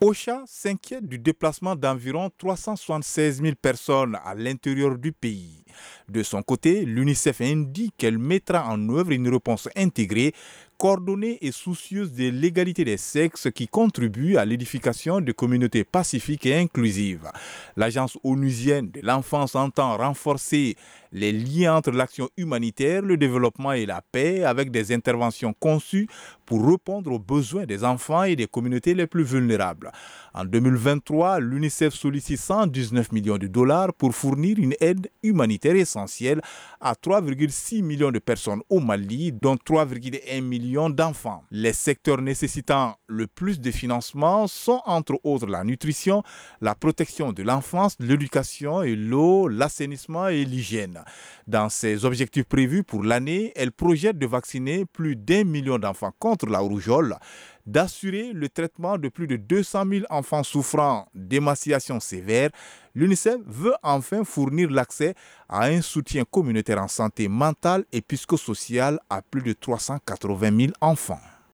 OCHA s'inquiète du déplacement d'environ 376 000 personnes à l'intérieur du pays. De son côté, l'UNICEF indique qu'elle mettra en œuvre une réponse intégrée, coordonnée et soucieuse de l'égalité des sexes qui contribue à l'édification de communautés pacifiques et inclusives. L'agence onusienne de l'enfance entend renforcer les liens entre l'action humanitaire, le développement et la paix avec des interventions conçues pour répondre aux besoins des enfants et des communautés les plus vulnérables. En 2023, l'UNICEF sollicite 119 millions de dollars pour fournir une aide humanitaire essentielle à 3,6 millions de personnes au Mali, dont 3,1 millions d'enfants. Les secteurs nécessitant le plus de financement sont entre autres la nutrition, la protection de l'enfance, l'éducation et l'eau, l'assainissement et l'hygiène. Dans ses objectifs prévus pour l'année, elle projette de vacciner plus d'1 million d'enfants contre la rougeole, d'assurer le traitement de plus de 200 000 enfants souffrant d'émaciation sévère. L'UNICEF veut enfin fournir l'accès à un soutien communautaire en santé mentale et psychosociale à plus de 380 000 enfants.